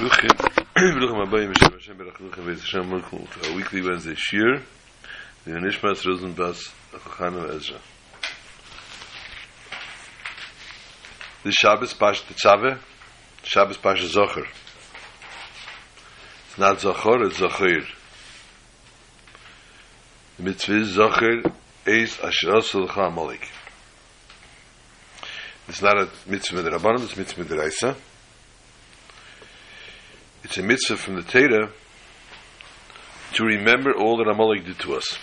Our weekly Wednesday shiur, the Nishmas Rosenblatt Chacham Ezra. This Shabbos Parsha Tetzaveh, Shabbos Parsha Zocher. It's not Zocher, it's Zocher. The mitzvah is Zocher is Asher Osa L'cha Amalek. It's not a mitzvah de Rabbanan, it's a mitzvah de Raisa. It's a mitzvah from the Torah to remember all that Amalek did to us.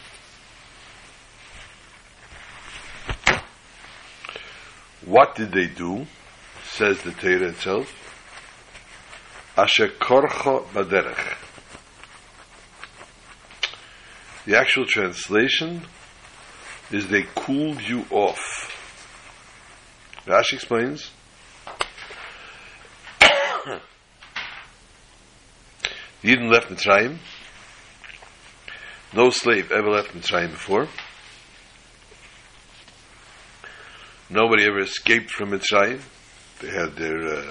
What did they do? Says the Torah itself. Asher korcho baderech. The actual translation is they cooled you off. Rashi explains. Yidden left Mitzrayim. No slave ever left Mitzrayim before. Nobody ever escaped from Mitzrayim. They had their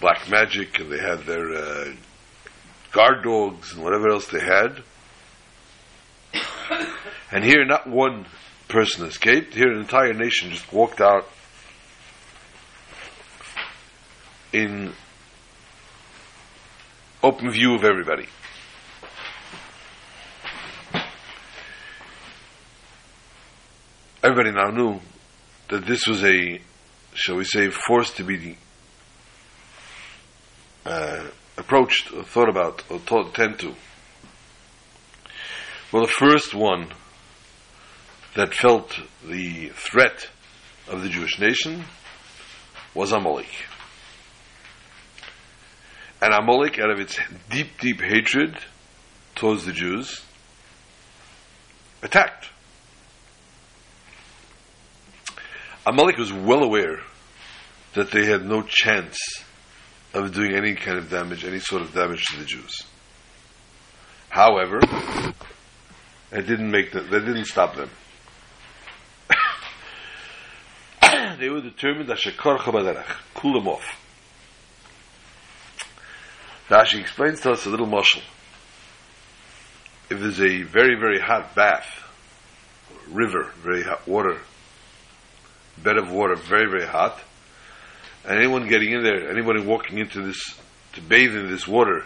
black magic, and they had their guard dogs and whatever else they had. And here not one person escaped. Here an entire nation just walked out in open view of everybody. Everybody now knew that this was a, shall we say, force to be approached or thought about or tend to. Well, the first one that felt the threat of the Jewish nation was Amalek. And Amalek, out of its deep, deep hatred towards the Jews, attacked. Amalek was well aware that they had no chance of doing any kind of damage, any sort of damage to the Jews. However, that didn't stop them. They were determined, cool them off. Rashi explains to us a little mushel. If there's a very, very hot bath, river, very hot water, bed of water, very, very hot, and anyone getting in there, anybody walking into this, to bathe in this water,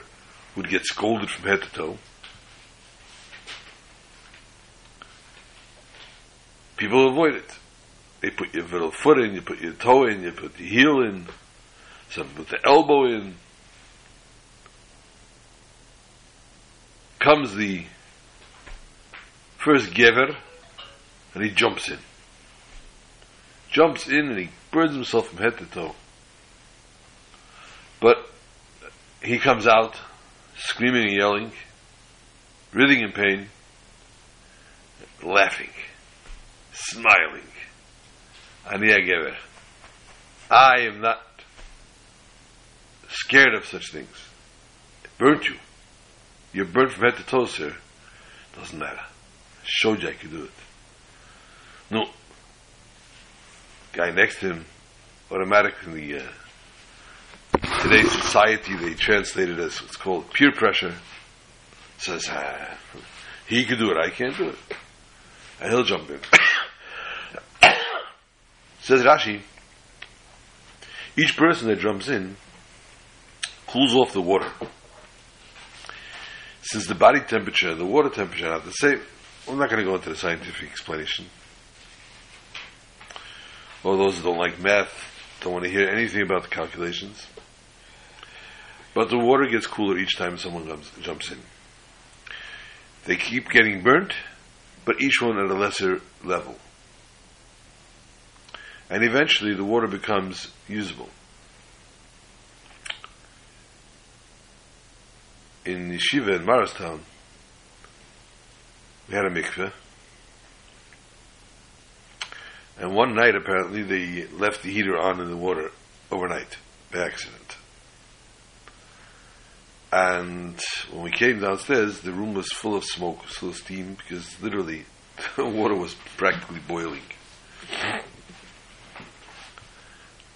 would get scalded from head to toe. People avoid it. They put your little foot in, you put your toe in, you put the heel in, some put the elbow in. Comes the first gever, and he jumps in. Jumps in and he burns himself from head to toe. But he comes out screaming and yelling, writhing in pain, laughing, smiling. Ani a gever. I am not scared of such things. It burnt you. You're burnt from head to toe, sir. Doesn't matter. Showed you I could do it. No. Guy next to him, automatically, today's society, they translate it as what's called peer pressure. Says, he could do it, I can't do it. And he'll jump in. Says Rashi, each person that jumps in cools off the water. Since the body temperature and the water temperature are not the same, I'm not going to go into the scientific explanation. Or those who don't like math don't want to hear anything about the calculations. But the water gets cooler each time someone jumps in. They keep getting burnt, but each one at a lesser level. And eventually the water becomes usable. In Yeshiva in Morristown, we had a mikveh. And one night, apparently, they left the heater on in the water overnight, by accident. And when we came downstairs, the room was full of smoke, full of steam, because literally, the water was practically boiling.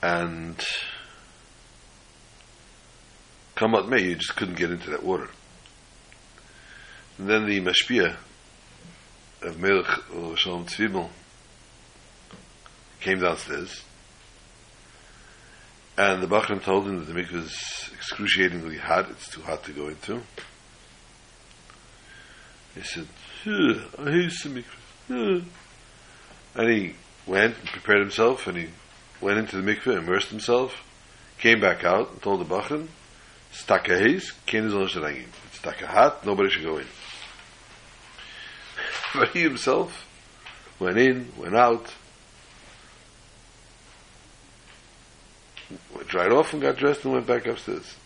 And Kamat Mei, you just couldn't get into that water. And then the Mashpia of Melech Shalom Tzvimel came downstairs, and the Bachram told him that the mikveh is excruciatingly hot, it's too hot to go into. He said, I hate the mikveh. And he went and prepared himself, and he went into the mikveh, immersed himself, came back out, and told the Bachram, Stakaheis, Ken Zon Sharangim. It's Takahat, nobody should go in. But he himself went in, went out, dried off and got dressed and went back upstairs.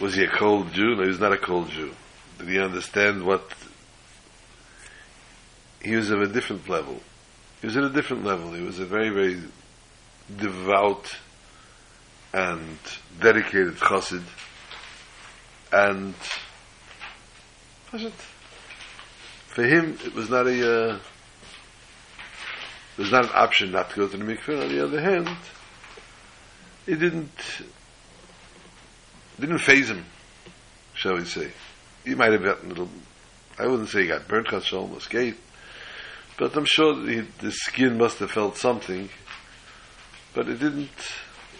Was he a cold Jew? No, he was not a cold Jew. Did he understand what... He was of a different level. He was at a different level. He was a very, very devout and dedicated chassid. And for him, it was not a... There's not an option not to go to the mikveh. On the other hand, it didn't faze him, shall we say. He might have gotten a little, I wouldn't say he got burnt, Chasholm, or skate, but I'm sure the skin must have felt something, but it didn't,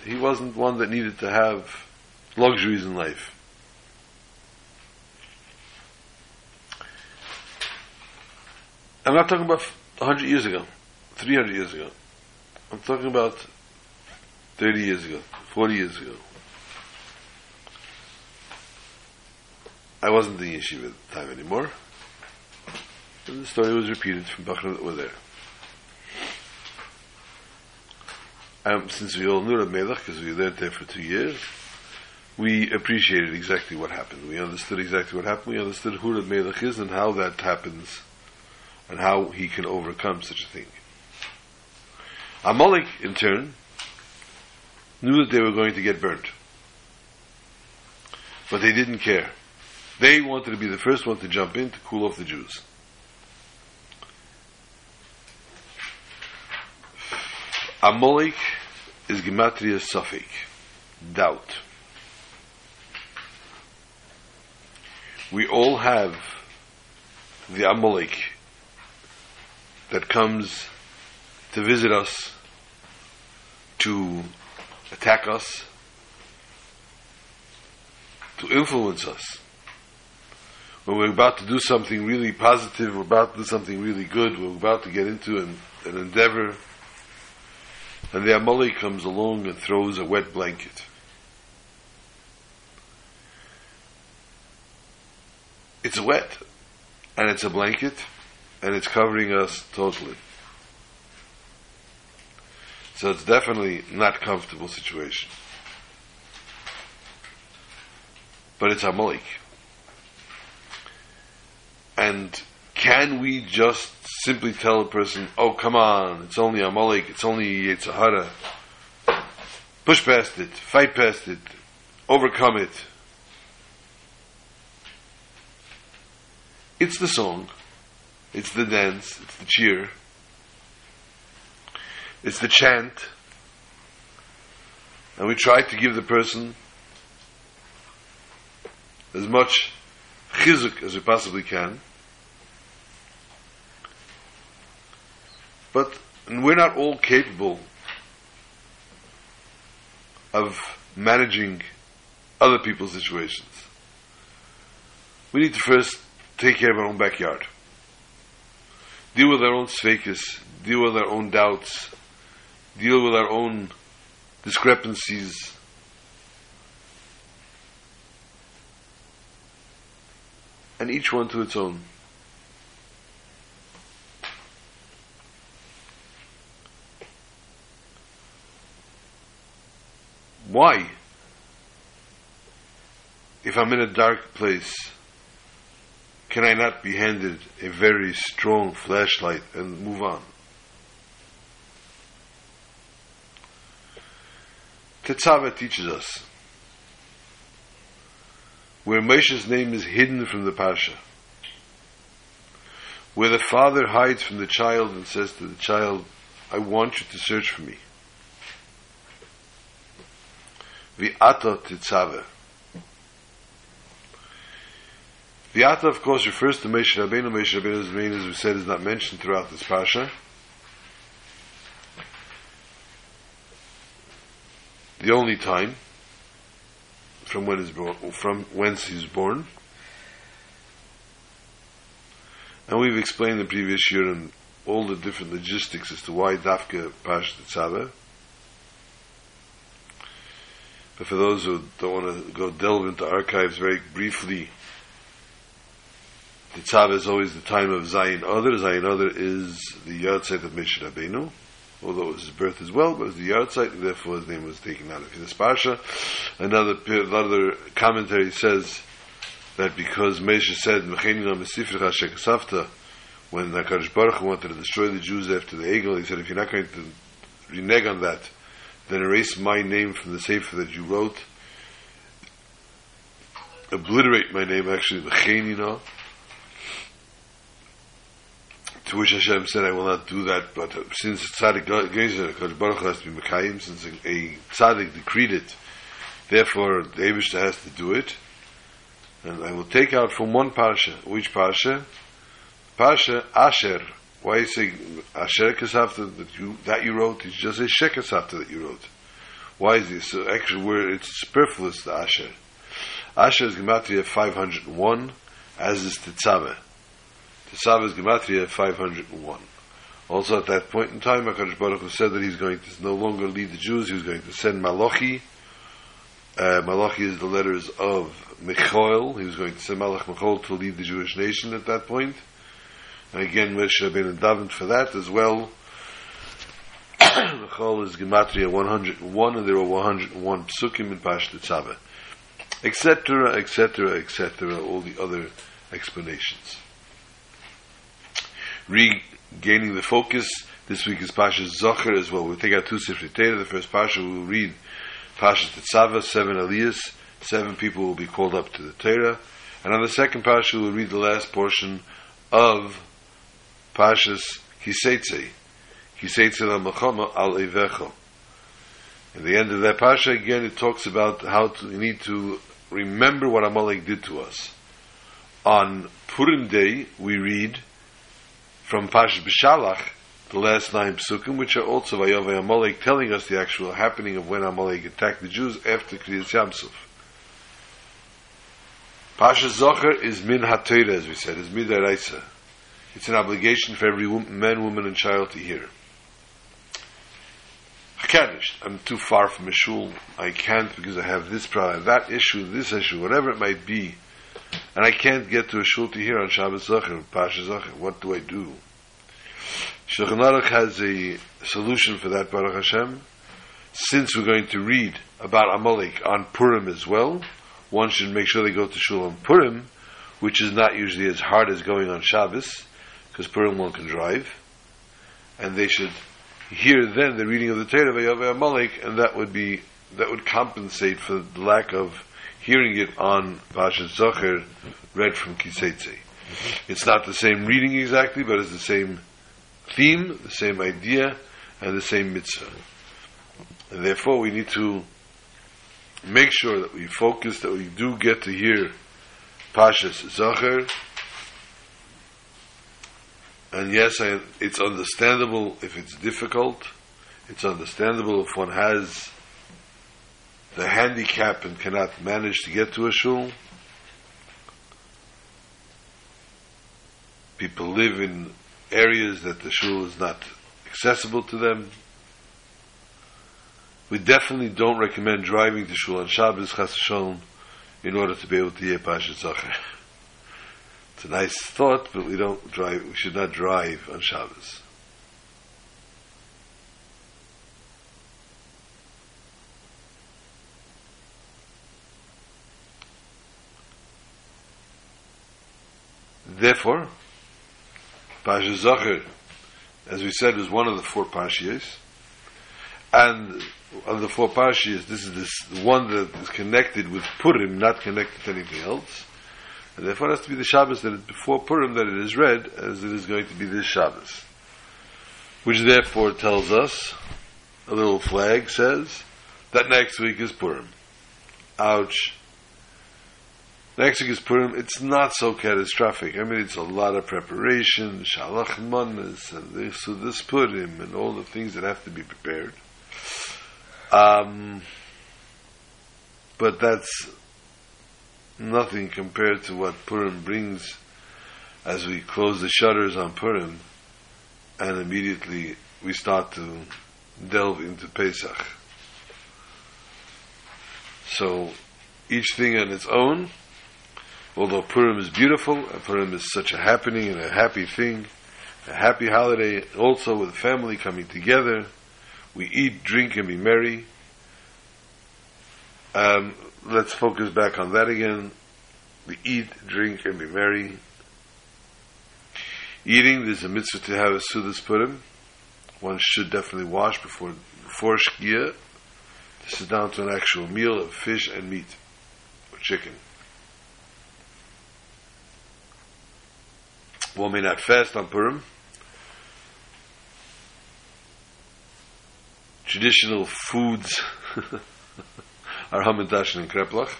he wasn't one that needed to have luxuries in life. I'm not talking about 100 years ago. 300 years ago. I'm talking about 30 years ago, 40 years ago. I wasn't in yeshiva at the time anymore. And the story was repeated from Bachram that were there. Since we all knew Reb Melech, because we learned there for 2 years, we appreciated exactly what happened. We understood exactly what happened. We understood who Reb Melech is and how that happens and how he can overcome such a thing. Amalek, in turn, knew that they were going to get burnt. But they didn't care. They wanted to be the first one to jump in to cool off the Jews. Amalek is Gematria Safek, doubt. We all have the Amalek that comes to visit us, to attack us, to influence us. When we're about to do something really positive, we're about to do something really good, we're about to get into an endeavor, and the Amalek comes along and throws a wet blanket. It's wet, and it's a blanket, and it's covering us totally. So it's definitely not a comfortable situation. But it's Amalek. And can we just simply tell a person, oh, come on, it's only Amalek, it's only Yetzirah. Push past it, fight past it, overcome it. It's the song, it's the dance, it's the cheer. It's the chant, and we try to give the person as much chizuk as we possibly can, but we're not all capable of managing other people's situations. We need to first take care of our own backyard, deal with our own tzveikus, deal with our own doubts, deal with our own discrepancies. And each one to its own. Why? If I'm in a dark place, can I not be handed a very strong flashlight and move on? Tetzaveh teaches us where Moshe's name is hidden from the Pasha, where the father hides from the child and says to the child, I want you to search for me. V'ata titzaveh. V'ata, of course, refers to Moshe Rabbeinu. Moshe Rabbeinu's reign, as we said, is not mentioned throughout this parasha. The only time from whence he's born. And we've explained the previous year and all the different logistics as to why Dafka Parashat Tetzaveh. But for those who don't want to go delve into archives very briefly, Tetzaveh is always the time of Zayin Adar. Zayin Adar is the Yahrzeit of Moshe Rabbeinu, although it was his birth as well, but it was the Yahrzeit, and therefore his name was taken out of this parsha. Another commentary says that because Moshe said, when HaKadosh Baruch Hu wanted to destroy the Jews after the Egel, he said, if you're not going to renege on that, then erase my name from the Sefer that you wrote. Obliterate my name, actually, Mechenina. To which Hashem said, I will not do that, but since Tzaddik Gezer, HaKadosh Baruch Hu has to be Mekayim, since a Tzaddik decreed it, therefore the Eibishter has to do it. And I will take out from one parsha. Which parsha? Parsha Asher. Why is it Asher Kesafta that you wrote? It's just a Shekesafta that you wrote. Why is this? So actually, it's superfluous, the Asher. Asher is Gematria 501, as is Tetzaveh. Tetzaveh is Gematria 501. Also, at that point in time, HaKadosh Baruch Hu said that he's going to no longer lead the Jews, he was going to send Malachi. Malachi is the letters of Michoel. He was going to send Malach Michoel to lead the Jewish nation at that point. And again, Moshe Rabbeinu davened for that as well. Michoel is Gematria 101, and there were 101 psukim in Parashat Tetzaveh. Etc., etc., etc., all the other explanations. Regaining the focus, this week is Parashat Zohar as well. We'll take out two Sifrei Torah. The first Parashat we'll read Parashat Tetzaveh, 7 aliyahs, 7 people will be called up to the Torah. And on the second parasha, we'll read the last portion of Parashas Kiseitze. Kiseitze l'machama al eivecho. At the end of that parasha, again, it talks about how you need to remember what Amalek did to us. On Purim Day, we read from Parashat B'Shalach, the last 9 psukim, which are also Vayovay Amalek, telling us the actual happening of when Amalek attacked the Jews after Kriyas Yamsuf. Parashat Zohar is min ha-Torah, as we said, is midaraisa. It's an obligation for every man, woman, and child to hear. Kaddish. I'm too far from a shul. I can't because I have this problem, that issue, this issue, whatever it might be, and I can't get to a shul to hear on Shabbat Zohar, Parashat Zohar. What do I do? Shulchan Aruch has a solution for that, Baruch Hashem. Since we're going to read about Amalek on Purim as well, one should make sure they go to shul on Purim, which is not usually as hard as going on Shabbos, because Purim one can drive, and they should hear then the reading of the Torah Vayovay Amalek, and that would compensate for the lack of hearing it on Parashat Zohar, read from Kiseitze. It's not the same reading exactly, but it's the same theme, the same idea, and the same mitzvah. And therefore we need to make sure that we focus, that we do get to hear Parashat Zohar. And yes, it's understandable if it's difficult. It's understandable if one has the handicap and cannot manage to get to a shul. People live in areas that the shul is not accessible to them. We definitely don't recommend driving to shul on Shabbos Chas V'Shalom in order to be able to hear Parashat Zohar. It's a nice thought, but we should not drive on Shabbos. Therefore, Parashat Zohar, as we said, is one of the 4 parashiyos, and of the 4 parashiyos, this is the one that is connected with Purim, not connected to anything else, and therefore it has to be the Shabbos that is before Purim that it is read, as it is going to be this Shabbos, which therefore tells us, a little flag says, that next week is Purim. Ouch. Next week is Purim. It's not so catastrophic. I mean, it's a lot of preparation, shalach manas, and this Purim, and all the things that have to be prepared. But that's nothing compared to what Purim brings as we close the shutters on Purim and immediately we start to delve into Pesach. So each thing on its own, although Purim is beautiful, and Purim is such a happening and a happy thing, a happy holiday, also with family coming together, we eat, drink, and be merry. Let's focus back on that again. We eat, drink, and be merry. Eating, there's a mitzvah to have a Sudas Purim. One should definitely wash before Shkia, to sit down to an actual meal of fish and meat, or chicken. One may not fast on Purim. Traditional foods are hamantaschen and kreplach.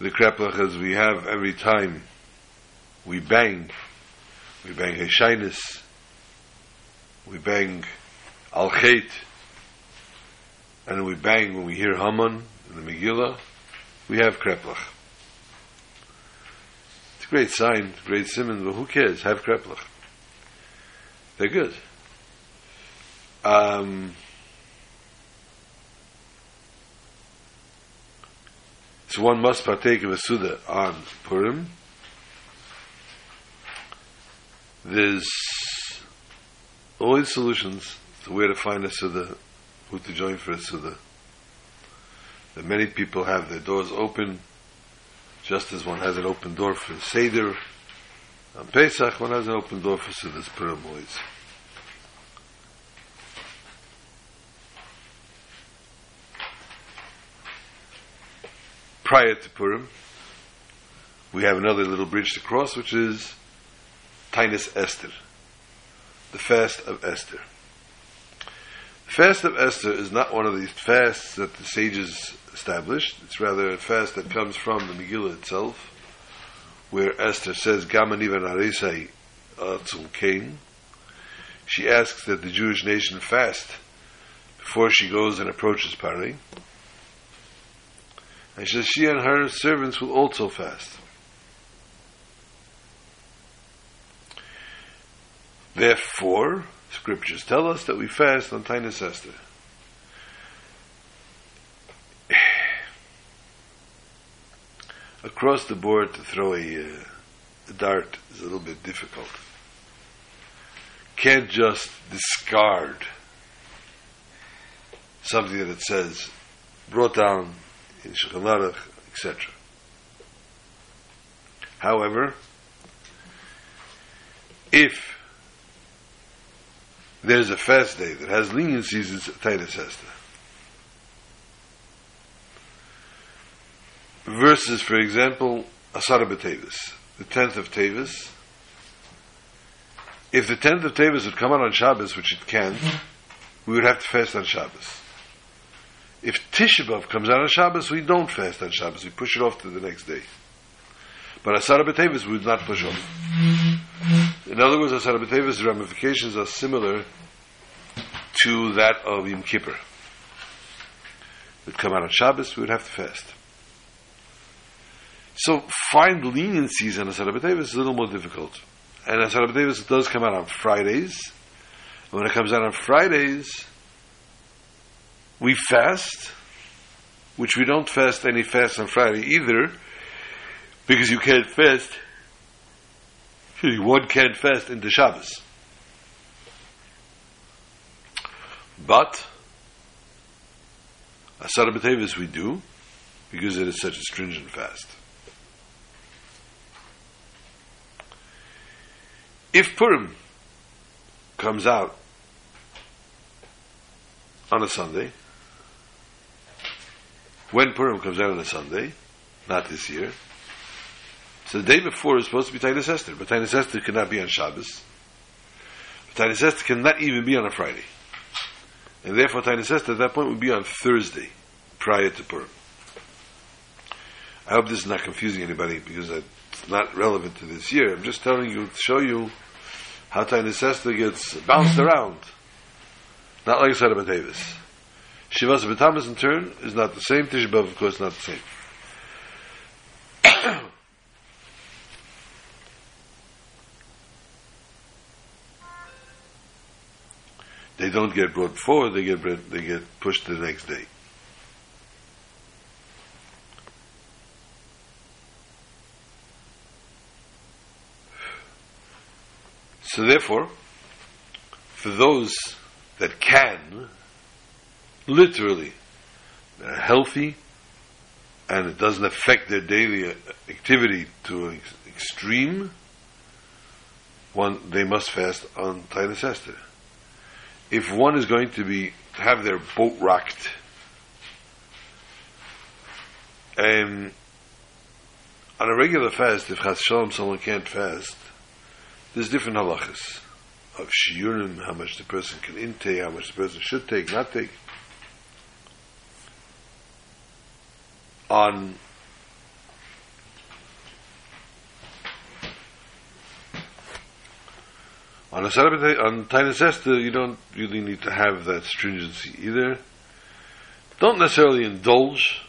The kreplach, as we have every time we bang heshainus, we bang al-chet, and we bang when we hear Haman in the Megillah, we have kreplach. It's a great sign, great siman, but who cares? Have kreplach. They're good. So one must partake of a Suda on Purim. There's always solutions to where to find a Suda, who to join for a Suda. And many people have their doors open, just as one has an open door for Seder. On Pesach, one has an open door for Siddur Purim always. Prior to Purim, we have another little bridge to cross, which is Tainus Esther, the fast of Esther. The fast of Esther is not one of these fasts that the sages established. It's rather a fast that comes from the Megillah itself, where Esther says, Gam ani v'nareisai atzum kain. She asks that the Jewish nation fast before she goes and approaches Paray. And she says, she and her servants will also fast. Therefore, scriptures tell us that we fast on Tainus Esther. Across the board, to throw a dart is a little bit difficult. Can't just discard something that it says brought down in Shulchan Aruch, etc. However, if there's a fast day that has leniencies, it's Tainus Esther. Versus, for example, Asara B'Tevis, the 10th of Tevis. If the 10th of Tevis would come out on Shabbos, which it can't, we would have to fast on Shabbos. If Tisha B'Av comes out on Shabbos, we don't fast on Shabbos. We push it off to the next day. But Asara B'Tevis we would not push off. In other words, Asara B'Tevis ramifications are similar to that of Yom Kippur. It would come out on Shabbos, we would have to fast. So find leniencies on Asara B'Tevis is a little more difficult. And Asara B'Tevis does come out on Fridays. And when it comes out on Fridays, we fast, which we don't fast any fast on Friday either, because you can't fast. One can't fast into Shabbos. But Asara B'Tevis we do, because it is such a stringent fast. If Purim comes out on a Sunday, when Purim comes out on a Sunday, not this year, so the day before is supposed to be Tainus Esther, but Tainus Esther cannot be on Shabbos. Tainus Esther cannot even be on a Friday. And therefore, Taina says that that point would be on Thursday, prior to Purim. I hope this is not confusing anybody, because it's not relevant to this year. I'm just telling you, to show you how Taina Sesta gets bounced around. Not like Seder Ben Tevis. Shivas Ben Tavis, in turn, is not the same. Tish B'Av, of course, not the same. They don't get brought forward, they get pushed to the next day. So therefore, for those that can, literally, they're healthy, and it doesn't affect their daily activity to an extreme, they must fast on Taina Sesta. If one is going to have their boat rocked, on a regular fast, if Chas Shalom someone can't fast, there's different halachas of shiurim, how much the person can intake, how much the person should take, not take. On a Saturday, on Taina Sesta, you don't really need to have that stringency either. Don't necessarily indulge.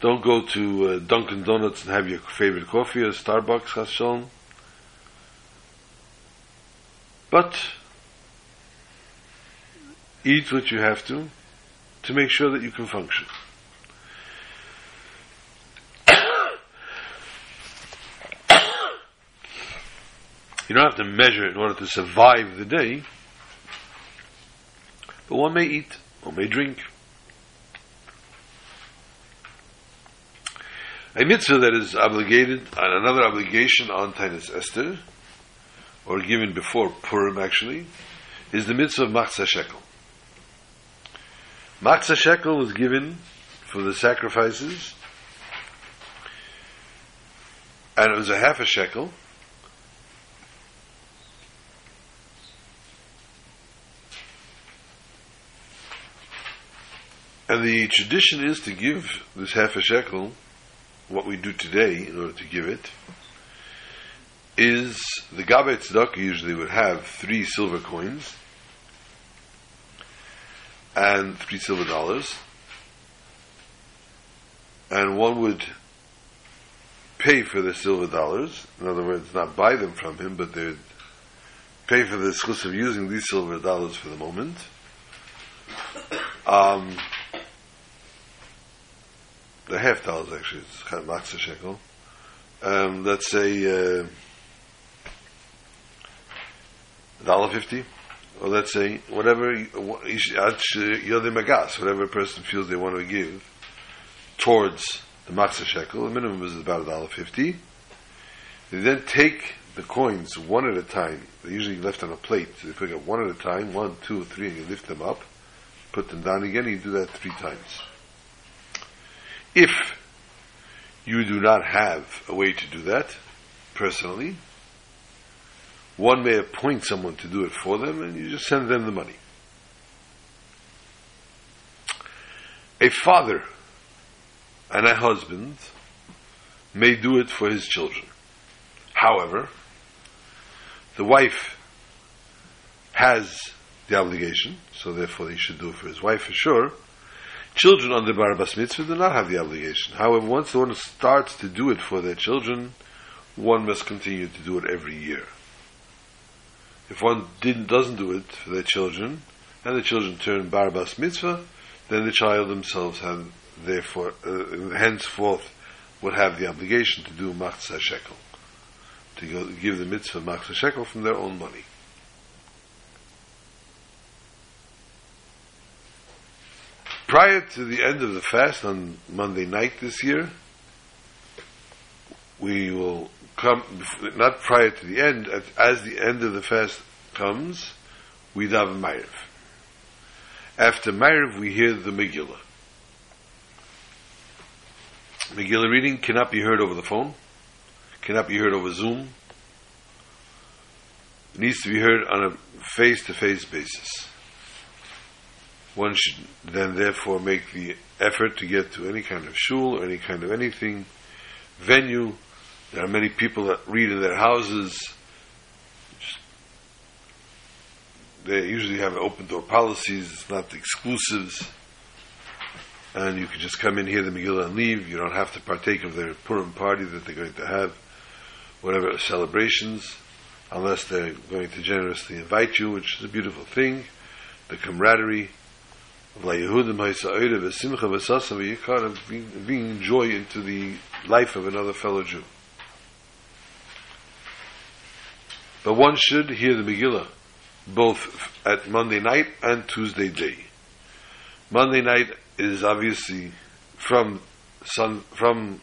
Don't go to Dunkin' Donuts and have your favorite coffee or Starbucks, Chas Shalom. But eat what you have to make sure that you can function. You don't have to measure in order to survive the day, but one may eat, one may drink. A mitzvah that is obligated, another obligation on Taina Sesta, or given before Purim actually, is the mitzvah of Machzah Shekel. Machzah Shekel was given for the sacrifices, and it was a half a shekel, and the tradition is to give this half a shekel, what we do today in order to give it, is the Gabei Tzedakah usually would have 3 silver coins and 3 silver dollars, and one would pay for the silver dollars, in other words, not buy them from him, but they would pay for the schus of using these silver dollars for the moment. The half dollars actually, it's Machzah Shekel. Let's say $1.50, or let's say whatever Yodei Magas, whatever a person feels they want to give towards the Machzah Shekel. The minimum is about $1.50. They then take the coins one at a time. They're usually left on a plate. So they pick up one at a time, 1, 2, 3, and you lift them up, put them down again. You do that 3 times. If you do not have a way to do that personally, one may appoint someone to do it for them, and you just send them the money. A father and a husband may do it for his children. However, the wife has the obligation, so therefore he should do it for his wife for sure. Children under Bar Bas Mitzvah do not have the obligation. However, once one starts to do it for their children, one must continue to do it every year. If one doesn't do it for their children, and the children turn Bar Bas Mitzvah, then the child themselves henceforth would have the obligation to do Machzah Shekel, to give the mitzvah Machzah Shekel from their own money. Prior to the end of the fast on Monday night this year, we will come, not prior to the end, as the end of the fast comes, we daven Ma'ariv. After Ma'ariv, we hear the Megillah. Megillah reading cannot be heard over the phone, cannot be heard over Zoom. It needs to be heard on a face-to-face basis. one should then therefore make the effort to get to any kind of shul or any kind of anything, venue. There are many people that read in their houses. They usually have open door policies, it's not exclusives. And you can just come in, hear the Megillah and leave. You don't have to partake of their Purim party that they're going to have, whatever celebrations, unless they're going to generously invite you, which is a beautiful thing. The camaraderie of La Yehudim HaYisa'odah V'Simcha V'Sasa V'Yikar, of bringing joy into the life of another fellow Jew. But one should hear the Megillah both at Monday night and Tuesday day. Monday night is obviously from Tzeitzek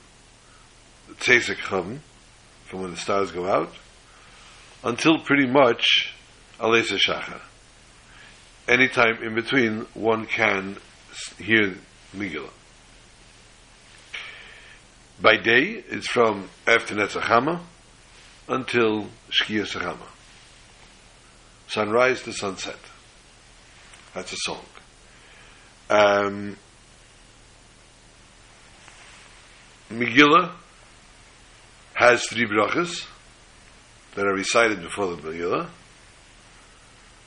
Chum, from when the stars go out, until pretty much Aleis HaShachar. Any time in between, one can hear Megillah. By day, it's from after Netzach Hama until Shkias Hama, sunrise to sunset. That's a song. Megillah has 3 brachas that are recited before the Megillah.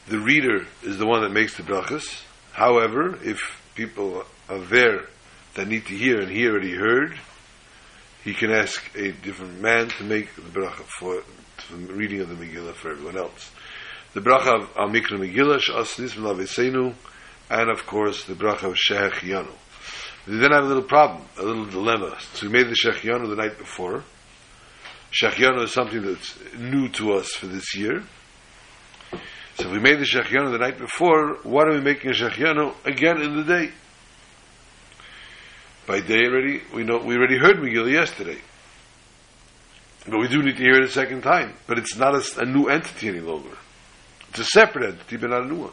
The reader is the one that makes the brachas. However, if people are there that need to hear and he already heard, he can ask a different man to make the bracha for the reading of the Megillah for everyone else. The bracha of Al Mikra Megillah, Sh'asnis M'laveseinu, and of course the bracha of Shechianu. They then have a little problem, a little dilemma. So we made the Shechianu the night before. Shechianu is something that's new to us for this year. So if we made the Shechianu the night before, why are we making a Shechianu again in the day? By day already, we already heard Megillah yesterday. But we do need to hear it a second time. But it's not a new entity any longer. It's a separate entity, but not a new one.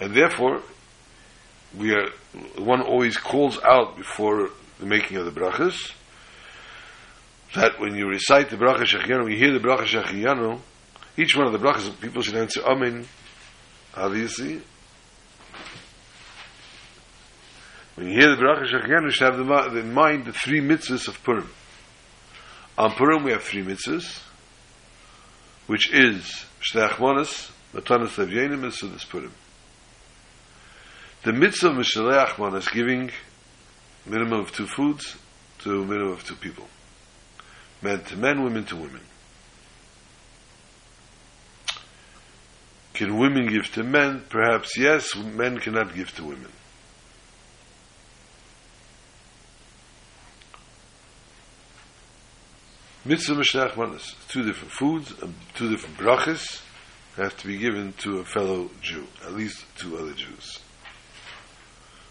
And therefore, one always calls out before the making of the brachas that when you recite the bracha Shechianu, when you hear the bracha Shechianu, each one of the brachas, people should answer Amen. Obviously, when you hear the bracha Shechianu, you should have in mind the 3 mitzvahs of Purim. On Purim, we have 3 mitzvahs, which is Shnei Achmanos, Matanas Levyanim, and Seudas Purim. The mitzvah of Mishalei Achmanos, giving minimum of 2 foods to a minimum of 2 people. Men to men, women to women. Can women give to men? Perhaps yes, men cannot give to women. Mitzvah Mishalei Achmanos, 2 different foods, 2 different brachas have to be given to a fellow Jew, at least 2 other Jews.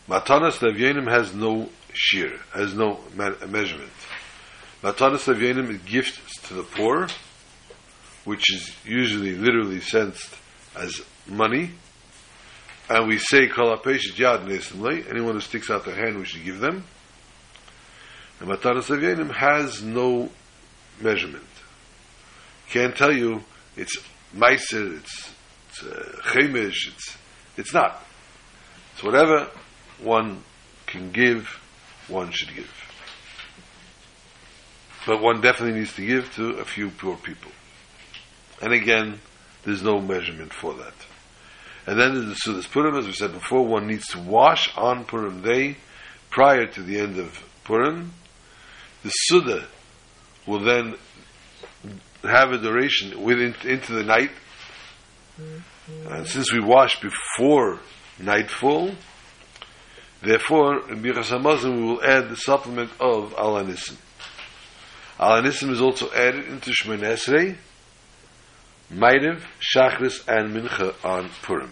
Matanas Levyanim has no shear, has no measurement. Matanas Levyanim is gifts to the poor, which is usually literally sensed as money. And we say, Kol HaPeshet Yad Nesimlei, anyone who sticks out their hand, we should give them. And Matanas Levyanim has no measurement. Can't tell you, it's Meiser, it's Chemesh, it's not. It's whatever one can give, one should give. But one definitely needs to give to a few poor people. And again, there's no measurement for that. And then there's the Seudas Purim, as we said before, one needs to wash on Purim Day prior to the end of Purim. The Seudah will then have a duration into the night. And since we wash before nightfall, therefore, in Birchas Hamazon we will add the supplement of Al Hanissim. Al Hanissim is also added into Shemoneh Esrei, Ma'ariv, Shacharis, and Mincha on Purim.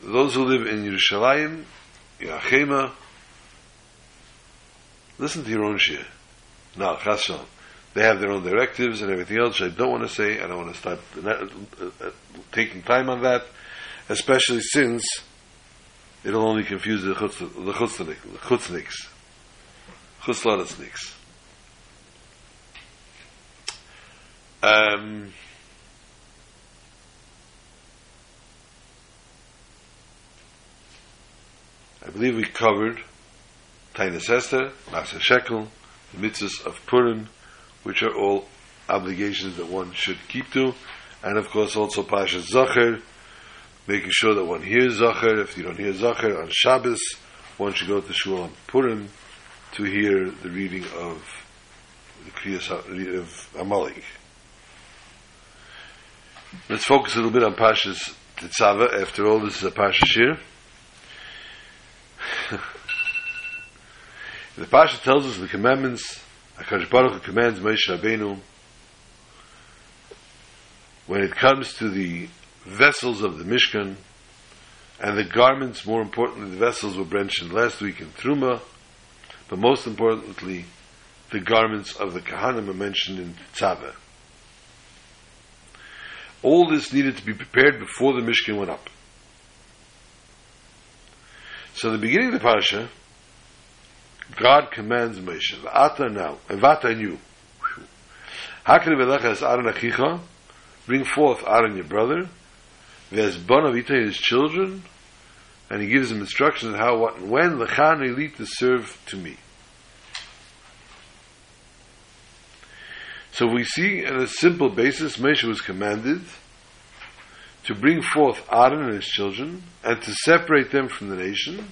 Those who live in Yerushalayim, Yachema, listen to your own shir. No, Chas Shalom. They have their own directives and everything else, which I don't want to say. I don't want to start taking time on that, especially since it'll only confuse the chutzniks. believe we covered Tainas Esther, Masa Shekel, the mitzvahs of Purim, which are all obligations that one should keep to, and of course also Parashat Zocher, making sure that one hears Zocher. If you don't hear Zocher on Shabbos, one should go to Shul on Purim to hear the reading of the Kriyas of Amalek. Let's focus a little bit on Parshas Tetzaveh. After all, this is a Parsha Shir. The Parsha tells us the commandments. HaKadosh Baruch Hu commands Moshe Rabbeinu when it comes to the vessels of the Mishkan and the garments. More importantly, the vessels were mentioned last week in Truma, but most importantly, the garments of the Kohanim are mentioned in Tetzaveh. All this needed to be prepared before the Mishkan went up. So at the beginning of the Parsha, God commands Moshe, V'ata now, V'ata you, Hakri v'lecha es Aaron achicha, bring forth Aaron your brother, V'ez bonav ita his children, and he gives him instructions on how, what, and when, L'cha ne'elit to serve to me. So we see, on a simple basis, Moshe was commanded to bring forth Aaron and his children, and to separate them from the nation,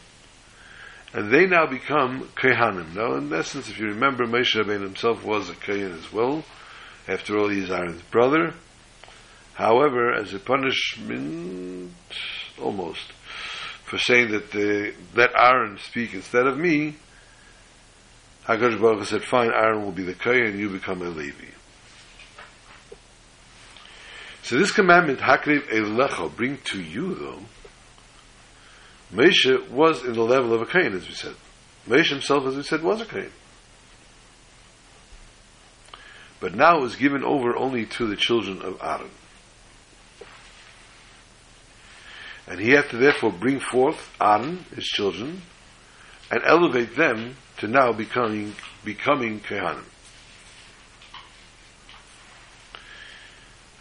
and they now become Kohanim. Now, in essence, if you remember, Moshe Rabbeinu himself was a Kohen as well. After all, he is Aaron's brother. However, as a punishment, almost, for saying that let Aaron speak instead of me, HaKadosh Baruch Hu said, fine, Aaron will be the Kohen, you become a Levi. So this commandment, Hakriv Elecho, bring to you, though, Moshe was in the level of a Kohen, as we said. Moshe himself, as we said, was a Kohen. But now it was given over only to the children of Aaron. And he had to therefore bring forth Aaron, his children, and elevate them to now becoming Kohanim.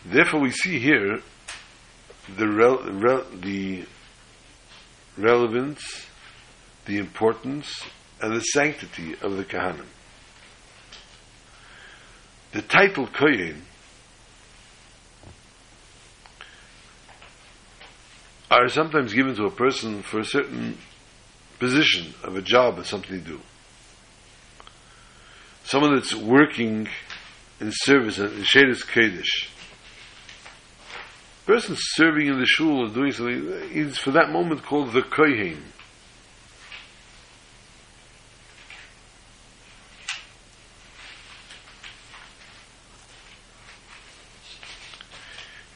Therefore, we see here the relevance, the importance, and the sanctity of the Kohanim. The title Kohen are sometimes given to a person for a certain position of a job or something to do. Someone that's working in service and in Sheiris Kodesh. Person serving in the shul or doing something is for that moment called the Kohen.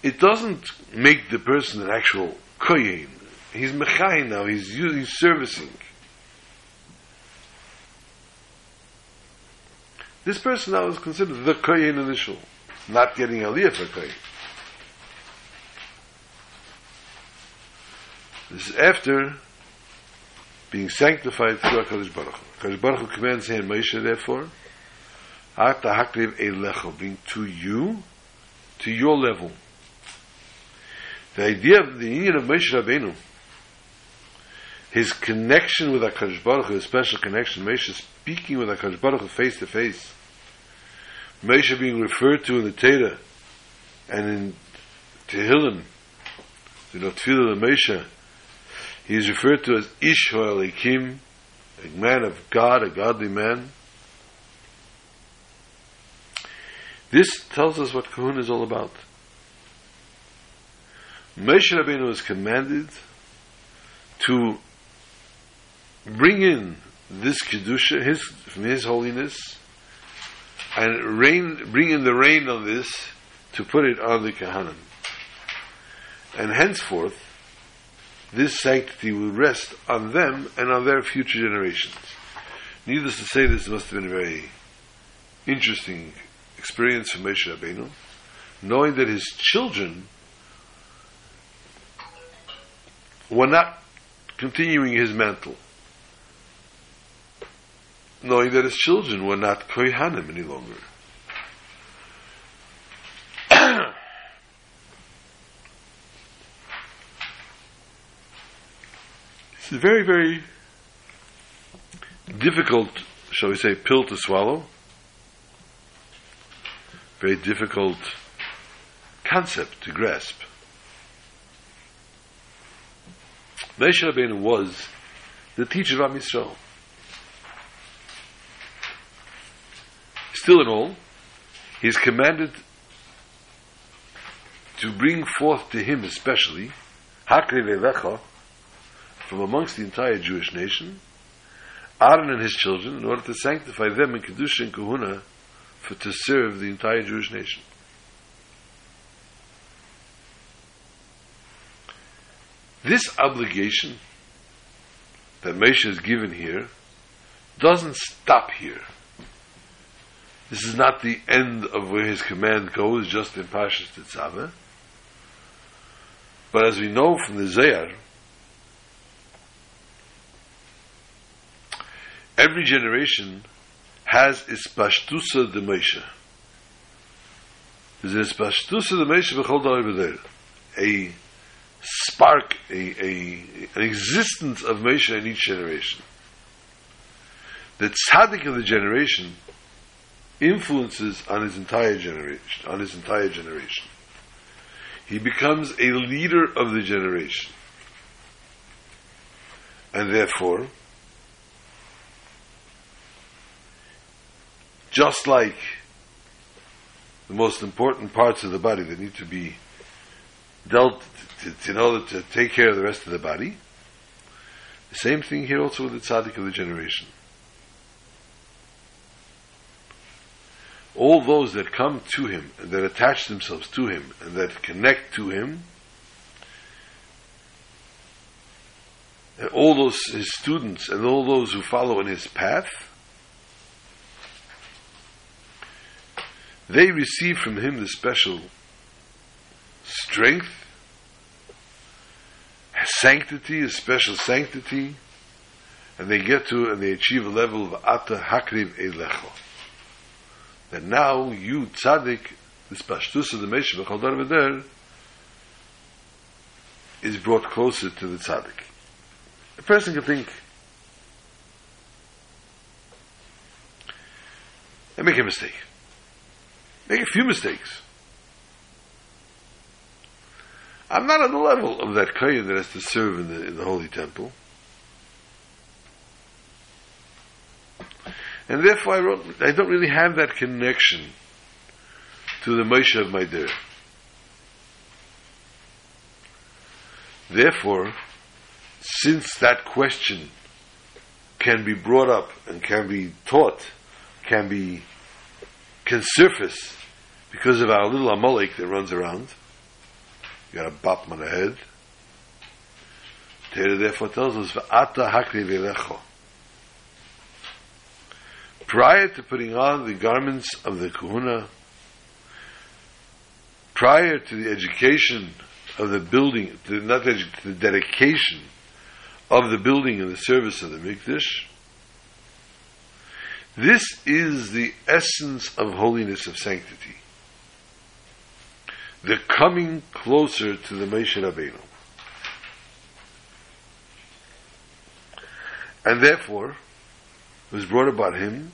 It doesn't make the person an actual Kohen. He's Mechayin now, he's servicing. This person now is considered the Kohen in the shul, not getting Aliyah for Kohen. This is after being sanctified through HaKadosh Baruch Hu. HaKadosh Baruch Hu commands here in Moshe, therefore, Ata Hakriv Elecho, bring to you, to your level. The idea of the union of Moshe Rabbeinu, his connection with HaKadosh Baruch Hu, his special connection, Moshe speaking with HaKadosh Baruch Hu face to face, Moshe being referred to in the Torah and in Tehillim, the Tefillah of Moshe, he is referred to as Ish HaElokim, a man of God, a godly man. This tells us what Kahuna is all about. Moshe Rabbeinu is commanded to bring in this Kedusha, from his holiness, and bring in the rain on this to put it on the Kohanim. And henceforth, this sanctity will rest on them and on their future generations. Needless to say, this must have been a very interesting experience for Moshe Rabbeinu, knowing that his children were not continuing his mantle, knowing that his children were not Kohanim any longer. It's a very, very difficult, shall we say, pill to swallow, very difficult concept to grasp. Moshe Rabbeinu was the teacher of Am Yisrael. Still in all, he is commanded to bring forth to him especially Hakri Velecha from amongst the entire Jewish nation, Aaron and his children, in order to sanctify them in Kedusha and Kahuna to serve the entire Jewish nation. This obligation that Moshe is given here doesn't stop here. This is not the end of where his command goes, just in Parshas Tetzaveh. But as we know from the Zohar, every generation has its Pashtusa de Moshe. There's a Pashtusa de Moshe b'chol davar v'davar. A spark, an existence of Moshe in each generation. The tzaddik of the generation influences on his entire generation. He becomes a leader of the generation. And therefore, just like the most important parts of the body that need to be dealt in order to take care of the rest of the body, the same thing here also with the tzaddik of the generation. All those that come to him, and that attach themselves to him, and that connect to him, and all those his students, and all those who follow in his path, they receive from him the special strength, sanctity, a special sanctity, and they get to, and they achieve a level of Ata Hakriv Eilecho. And now you, tzaddik, this pashtus of the Moshe b'chol davar v'davar, is brought closer to the tzaddik. A person can think, I make a mistake. Make a few mistakes. I'm not on the level of that kohen that has to serve in the Holy Temple. And therefore I don't really have that connection to the Moshe of my day. Therefore, since that question can be brought up and can be taught, can surface because of our little Amalek that runs around, you got a bop on the head. Torah therefore tells us, V'ata hakri v'elecho. Prior to putting on the garments of the kahuna, prior to the education of the building, to the dedication of the building and the service of the Mikdash, this is the essence of holiness, of sanctity. The coming closer to the Moshe Rabbeinu. And therefore, it was brought about him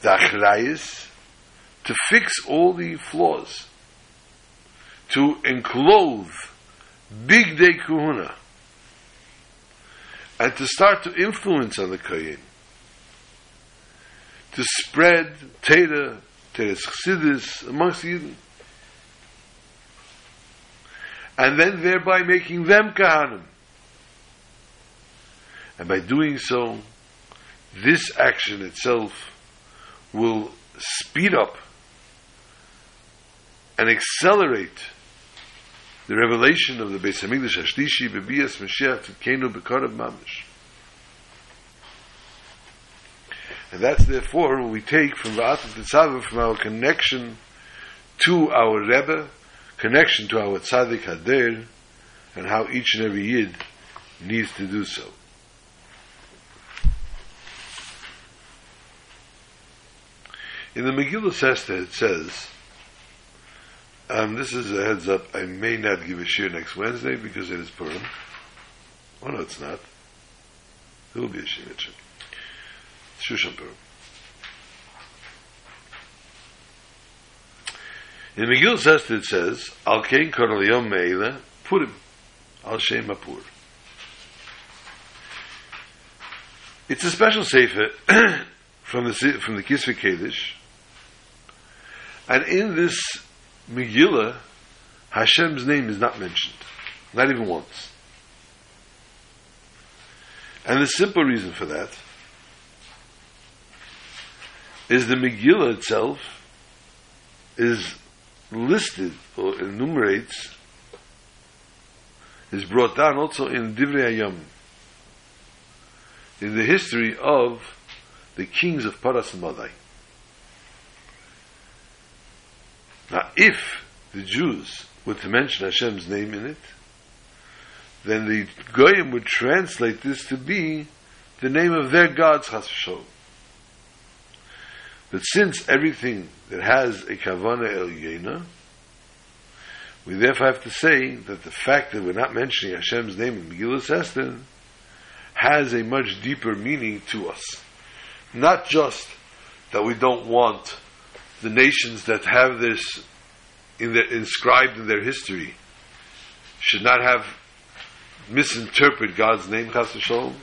the achrayus, to fix all the flaws, to enclose big day kahuna, and to start to influence on the kohen, to spread Torah, Torah's chassidus amongst the Yidden, and then thereby making them kahanim. And by doing so, this action itself will speed up and accelerate the revelation of the Beis Hamikdash Hashlishi B'Bias Mashiach Tzidkenu B'Karav Mamish. And that's therefore what we take from V'Ata Tetzaveh, from our connection to our Rebbe, connection to our Tzaddik Hader, and how each and every Yid needs to do so. In the Megillah Esther it says, this is a heads up, I may not give a shir next Wednesday because it is Purim. Oh no, it's not. There will be a shir. Shushan Purim. In Megillah Esther it says, Al Kein Kol Yom Meila Purim Al Shem HaPur. It's a special sefer from the Kisvei Kedish, and in this Megillah, Hashem's name is not mentioned, not even once. And the simple reason for that is the Megillah itself is listed or enumerates, is brought down also in Divrei Hayom, in the history of the kings of Paras and Madai. Now, if the Jews were to mention Hashem's name in it, then the Goyim would translate this to be the name of their gods, Chas v'Shalom. But since everything that has a Kavana Elyoina, we therefore have to say that the fact that we're not mentioning Hashem's name in Megillas Esther has a much deeper meaning to us. Not just that we don't want the nations that have this inscribed in their history should not have misinterpret God's name, Chas v'Shalom,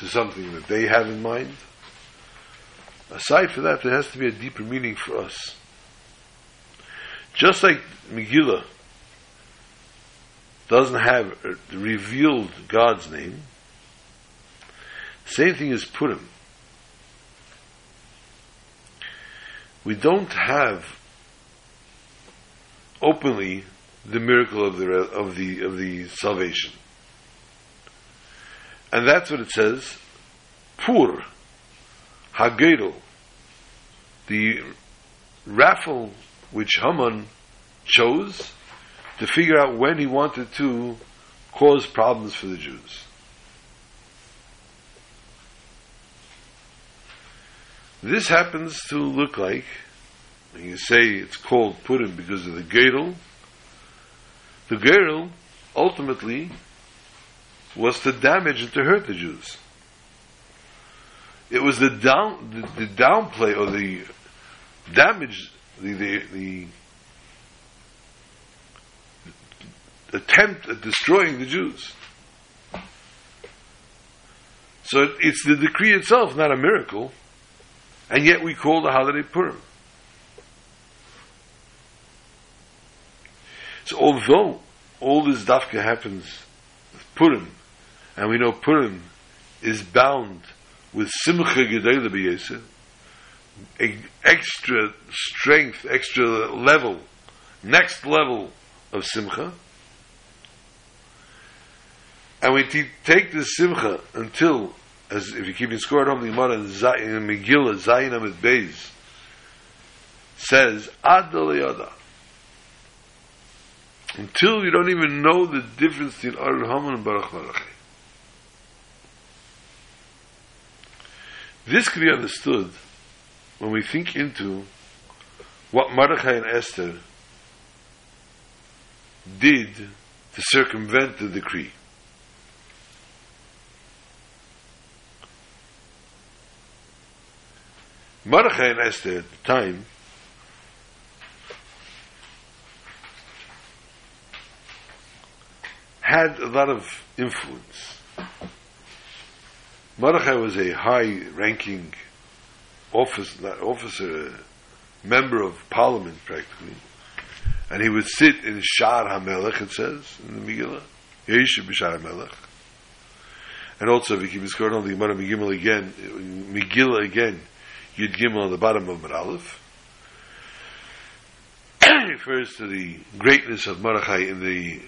to something that they have in mind. Aside from that, there has to be a deeper meaning for us. Just like Megillah doesn't have revealed God's name, same thing as Purim. We don't have openly the miracle of the salvation, and that's what it says. Pur Hagedel, the raffle which Haman chose to figure out when he wanted to cause problems for the Jews. This happens to look like, and you say it's called Purim because of the Gedel. The Gedel ultimately was to damage and to hurt the Jews. It was the downplay or the damage, the attempt at destroying the Jews. So it's the decree itself, not a miracle, and yet we call the holiday Purim. So although all this dafka happens with Purim, and we know Purim is bound with Simcha Gedola B'Yosef, extra strength, extra level, next level of Simcha, and we take this Simcha until, as if you're keeping score at home, the Gemara in Megillah, Zayin Amid Beis, says, Ad L'Yada, until you don't even know the difference between Ar Haman and Baruch Malachim. This can be understood when we think into what Mordechai and Esther did to circumvent the decree. Mordechai and Esther at the time had a lot of influence. Mordechai was a high-ranking member of parliament, practically, and he would sit in Sha'ar HaMelech, it says, in the Megillah, Yeshiv B'Sha'ar HaMelech. And also, if you keep his card on the Gemara Megillah again, Yud Gimel on the bottom of Aleph. It refers to the greatness of Mordechai in the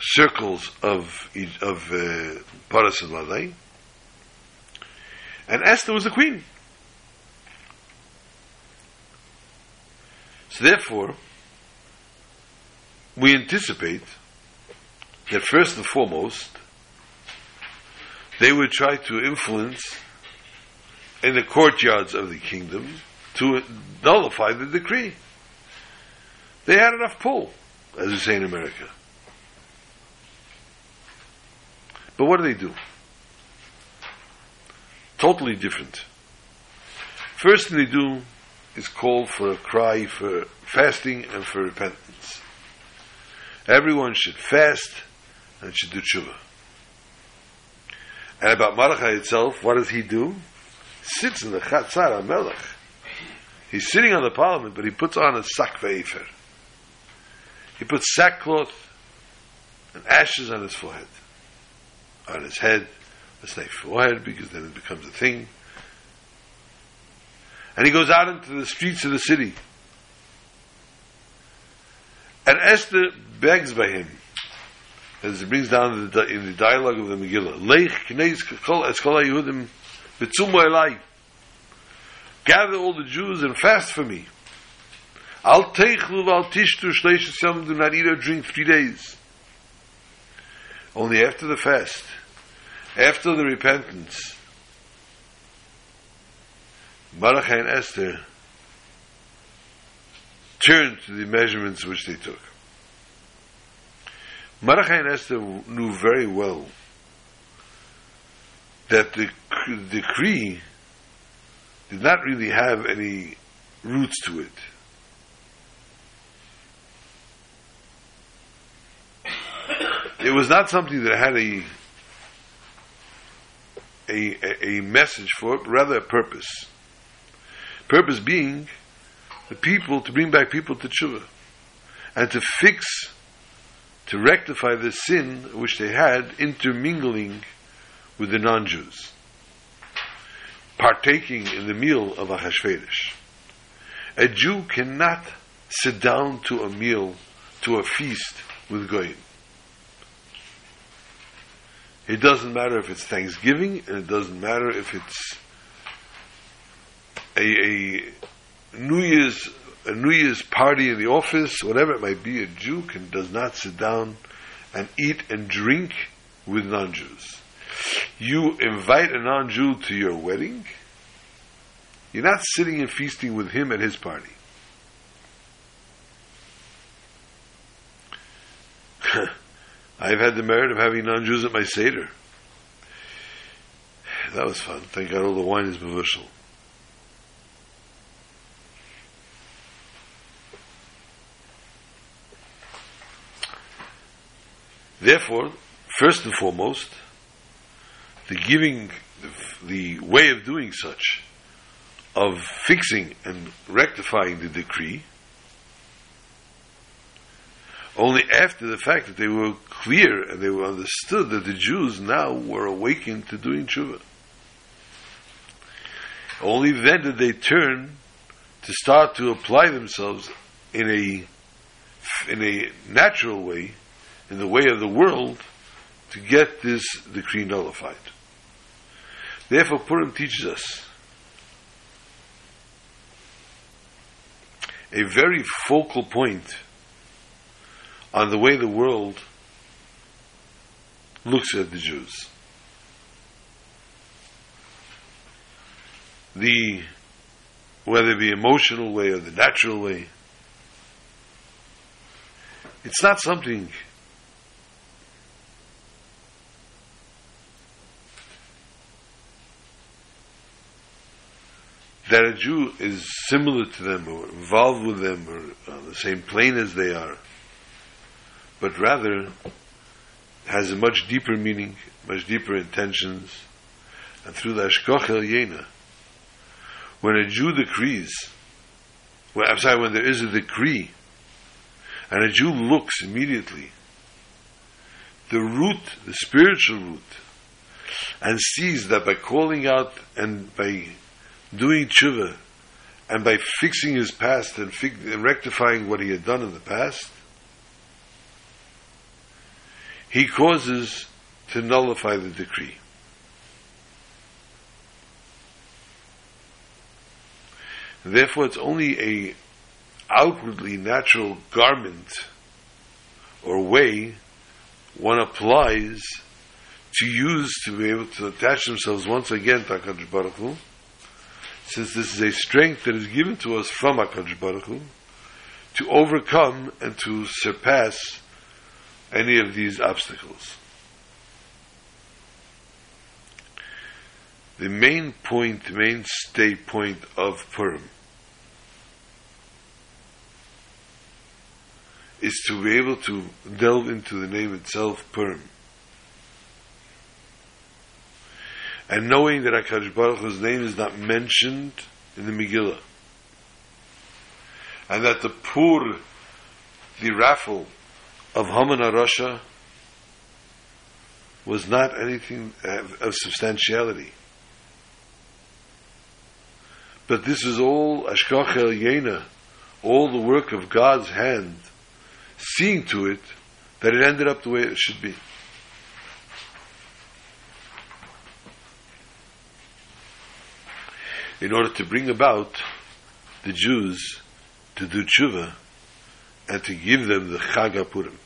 circles of Paras and Madai, and Esther was the queen. So therefore, we anticipate that first and foremost, they would try to influence in the courtyards of the kingdom to nullify the decree. They had enough pull, as we say in America. But what do they do? Totally different. First thing they do is call for a cry for fasting and for repentance. Everyone should fast and should do tshuva. And about Mordechai itself, what does he do? He sits in the Chatzar HaMelech. He's sitting on the parliament, but he puts on a sak ve'efer. He puts sackcloth and ashes on his forehead. On his head, let's say forehead, because then it becomes a thing. And he goes out into the streets of the city. And Esther begs by him, as he brings down in the dialogue of the Megillah, Leich k'neiz kol eskol ha'yehudim b'tzumo elai. Gather all the Jews and fast for me. Al teichlu v'al tishtu shleish yom, do not eat or drink 3 days. Only after the fast, after the repentance, Mordechai and Esther turned to the measurements which they took. Mordechai and Esther knew very well that the decree did not really have any roots to it. It was not something that had a message for it, but rather a purpose. Purpose being the people, to bring back people to tshuva and to fix, to rectify the sin which they had intermingling with the non-Jews, partaking in the meal of Ahasuerus. A Jew cannot sit down to a meal, to a feast with goyim. It doesn't matter if it's Thanksgiving, and it doesn't matter if it's a New Year's party in the office, whatever it might be. A Jew does not sit down and eat and drink with non-Jews. You invite a non-Jew to your wedding, you're not sitting and feasting with him at his party. I've had the merit of having non-Jews at my Seder. That was fun. Thank God all the wine is bevushal. Therefore, first and foremost, the way of doing such, of fixing and rectifying the decree, only after the fact that they were clear and they were understood that the Jews now were awakened to doing tshuva. Only then did they turn to start to apply themselves in a natural way, in the way of the world, to get this decree nullified. Therefore, Purim teaches us a very focal point on the way the world looks at the Jews. Whether it be emotional way or the natural way, it's not something that a Jew is similar to them or involved with them or on the same plane as they are, but rather has a much deeper meaning, much deeper intentions, and through the Hashgacha Elyona, when there is a decree, and a Jew looks immediately, the root, the spiritual root, and sees that by calling out and by doing tshuva, and by fixing his past and rectifying what he had done in the past, he causes to nullify the decree. And therefore, it's only a outwardly natural garment or way one applies to use to be able to attach themselves once again to HaKadosh Baruch Hu, since this is a strength that is given to us from HaKadosh Baruch Hu, to overcome and to surpass any of these obstacles. the mainstay point of Purim is to be able to delve into the name itself, Purim. And knowing that HaKadosh Baruch Hu's name is not mentioned in the Megillah. And that the Pur, the raffle of Haman HaRasha, was not anything of substantiality. But this is all Ashkach El Yena, all the work of God's hand, seeing to it that it ended up the way it should be. In order to bring about the Jews to do tshuva and to give them the Chag HaPurim,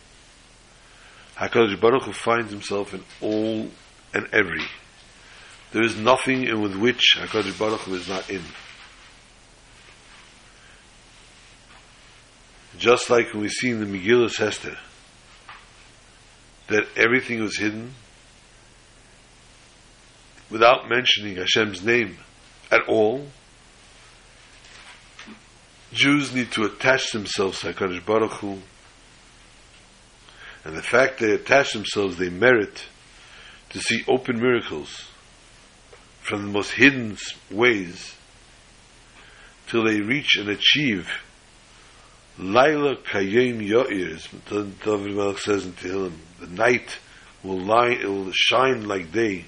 HaKadosh Baruch Hu finds himself in all and every. There is nothing in with which HaKadosh Baruch Hu is not in. Just like when we see in the Megillah Esther that everything was hidden without mentioning Hashem's name at all, Jews need to attach themselves to HaKadosh Baruch Hu, and the fact they attach themselves, they merit to see open miracles from the most hidden ways till they reach and achieve Laila Kayem Ya'ir, as David Melech says in Tehillim, the night will shine like day,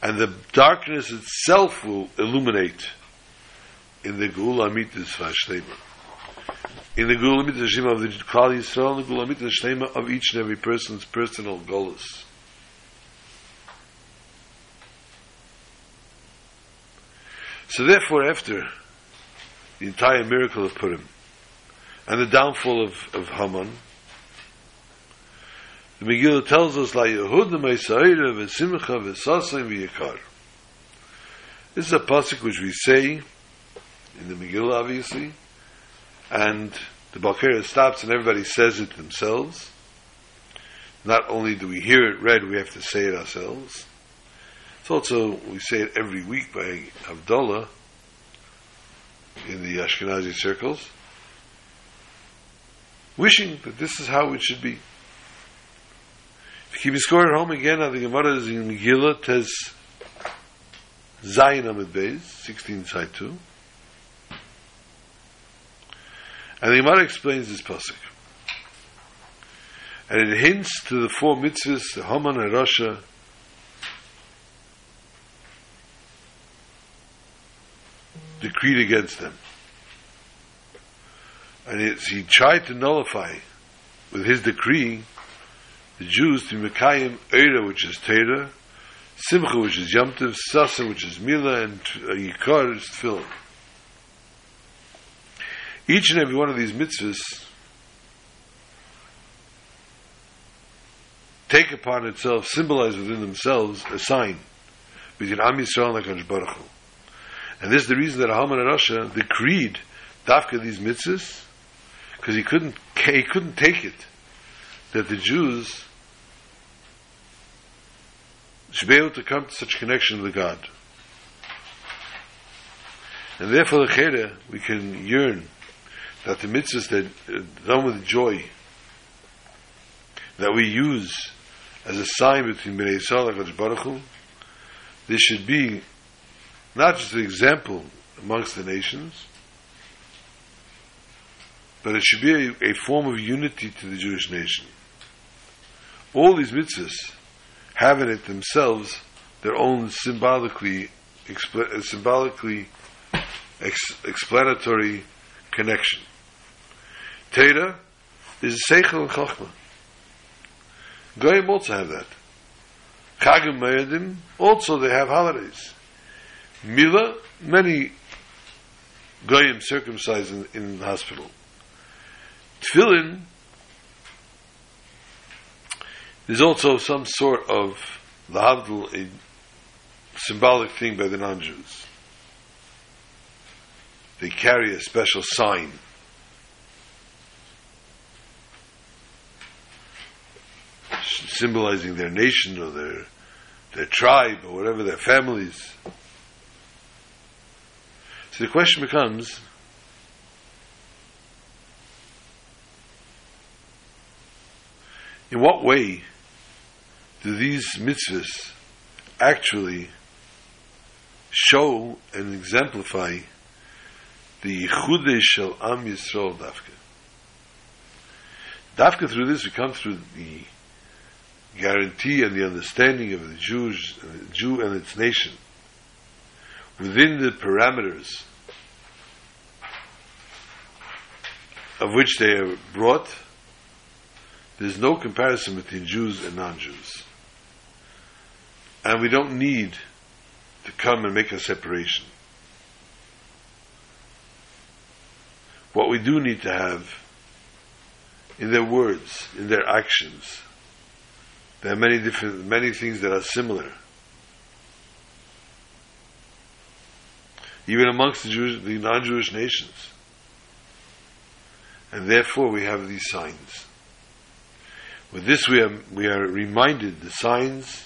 and the darkness itself will illuminate in the Geula Amitis V'Hashleima. In the Geula Amitis V'Hashleima of the Klal Yisrael, and the Geula Amitis V'Hashleima of each and every person's personal golus. So therefore, after the entire miracle of Purim, and the downfall of Haman, the Megillah tells us, La Yehuda Meisayra V'Simcha V'Sasim V'Yikar. This is a pasuk which we say in the Megillah, obviously, and the Balkera stops and everybody says it themselves. Not only do we hear it read, we have to say it ourselves. It's also, we say it every week by Havdalah in the Ashkenazi circles, wishing that this is how it should be. If you keep a score at home again, the Gemara is in Megillah, Tez Zayin Amid Beis, 16 side 2. And the Gemara explains this pasuk. And it hints to the four mitzvahs, the Haman HaRasha, decreed against them. And he tried to nullify with his decree the Jews to Mekayim Eira, which is Teira, Simcha, which is Yom Tov, Sasa, which is Mila, and Yikar is Tefillah. Each and every one of these mitzvahs take upon itself, symbolize within themselves a sign between Am Yisrael and HaKadosh Baruch Hu. And this is the reason that Haman HaRasha decreed Dafka these mitzvahs, because he couldn't take it that the Jews should be able to come to such connection with God. And therefore, the Cheder, we can yearn that the mitzvahs that are done with joy, that we use as a sign between Bnei Yisrael and HaKadosh Baruch Hu, this should be not just an example amongst the nations, but it should be a form of unity to the Jewish nation. All these mitzvahs have in it themselves their own symbolically explanatory connection. Torah is Seichel and Chochmah. Goyim also have that. Chagim Moedim, also they have holidays. Mila, many Goyim circumcised in the hospital. Tefillin, there's also some sort of lahavdil, a symbolic thing by the non-Jews. They carry a special sign. Symbolizing their nation or their their tribe or whatever, their families. So the question becomes, in what way do these mitzvahs actually show and exemplify the Yichudei Shel Am Yisrael Dafka? Dafka through this, we come through the guarantee and the understanding of the Jew and its nation within the parameters of which they are brought. There's no comparison between Jews and non-Jews, and we don't need to come and make a separation. What we do need to have in their words, in their actions, there are many things that are similar. Even amongst the non-Jewish nations. And therefore we have these signs. With this we are reminded the signs,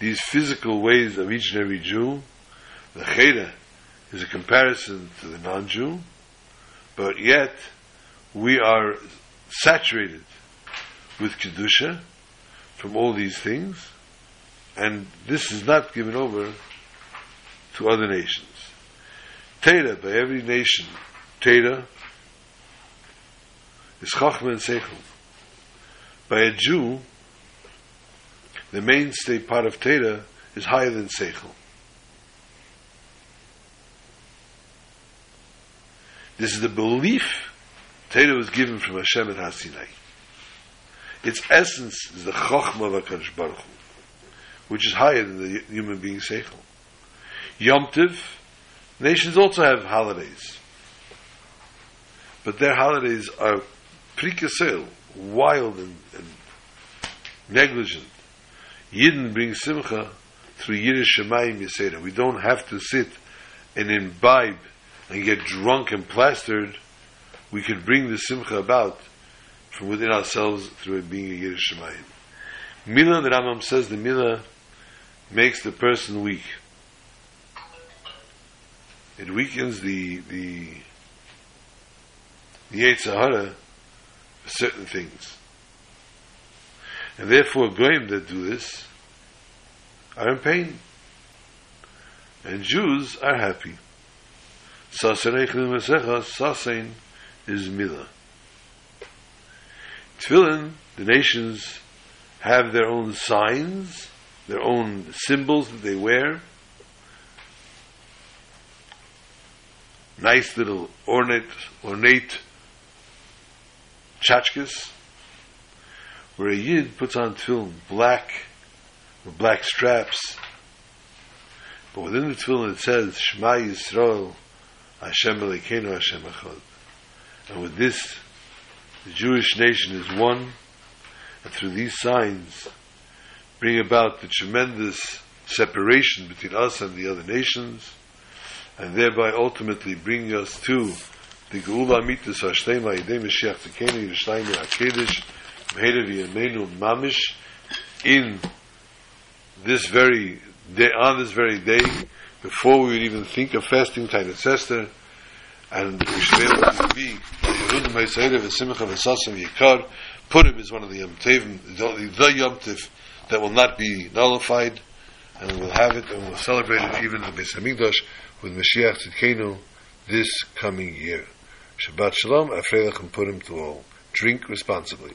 these physical ways of each and every Jew. The Cheda is a comparison to the non-Jew, but yet we are saturated with Kedusha from all these things, and this is not given over to other nations. Teda, by every nation, Teda is Chachma and Seichel. By a Jew, the mainstay part of Teda is higher than Seichel. This is the belief. Teda was given from Hashem and Hasinai. Its essence is the Chochmah of HaKadosh Baruch Hu, which is higher than the human being Seichel. Yom Tiv, nations also have holidays, but their holidays are prikasel, wild and negligent. Yidden brings Simcha through Yiddish Shemayim Yisera. We don't have to sit and imbibe and get drunk and plastered. We can bring the Simcha about from within ourselves through it being a Yiddish Shemayim. Mila, the Rambam says, the Mila makes the person weak. It weakens the Yetzer Hara for certain things. And therefore, goyim that do this are in pain. And Jews are happy. Sasenei Chil Masecha, Sasen is Mila. Tefillin, the nations have their own signs, their own symbols that they wear. Nice little ornate tchotchkes, where a Yid puts on tefillin black, with black straps. But within the tefillin it says, Shema Yisrael, Hashem Elokeinu, Hashem Echad. And with this, the Jewish nation is one, and through these signs bring about the tremendous separation between us and the other nations, and thereby ultimately bring us to the Geula Mitzvah Hashlema Yidei Mashiach Tzikeinu Yerushalayim HaKodesh Mehera V'Yameinu Mamish, in this very day, on this very day, before we would even think of fasting Tainas Esther, and we should be able to be Yehudim HaYisrael V'Simcha V'Sasem Yikar. Purim is one of the Yom Tiv, the Yom Tiv that will not be nullified, and we'll have it and we'll celebrate it even in the Beis Hamikdash with Mashiach Tzidkenu this coming year. Shabbat Shalom, Afreilach and Purim to all. Drink responsibly.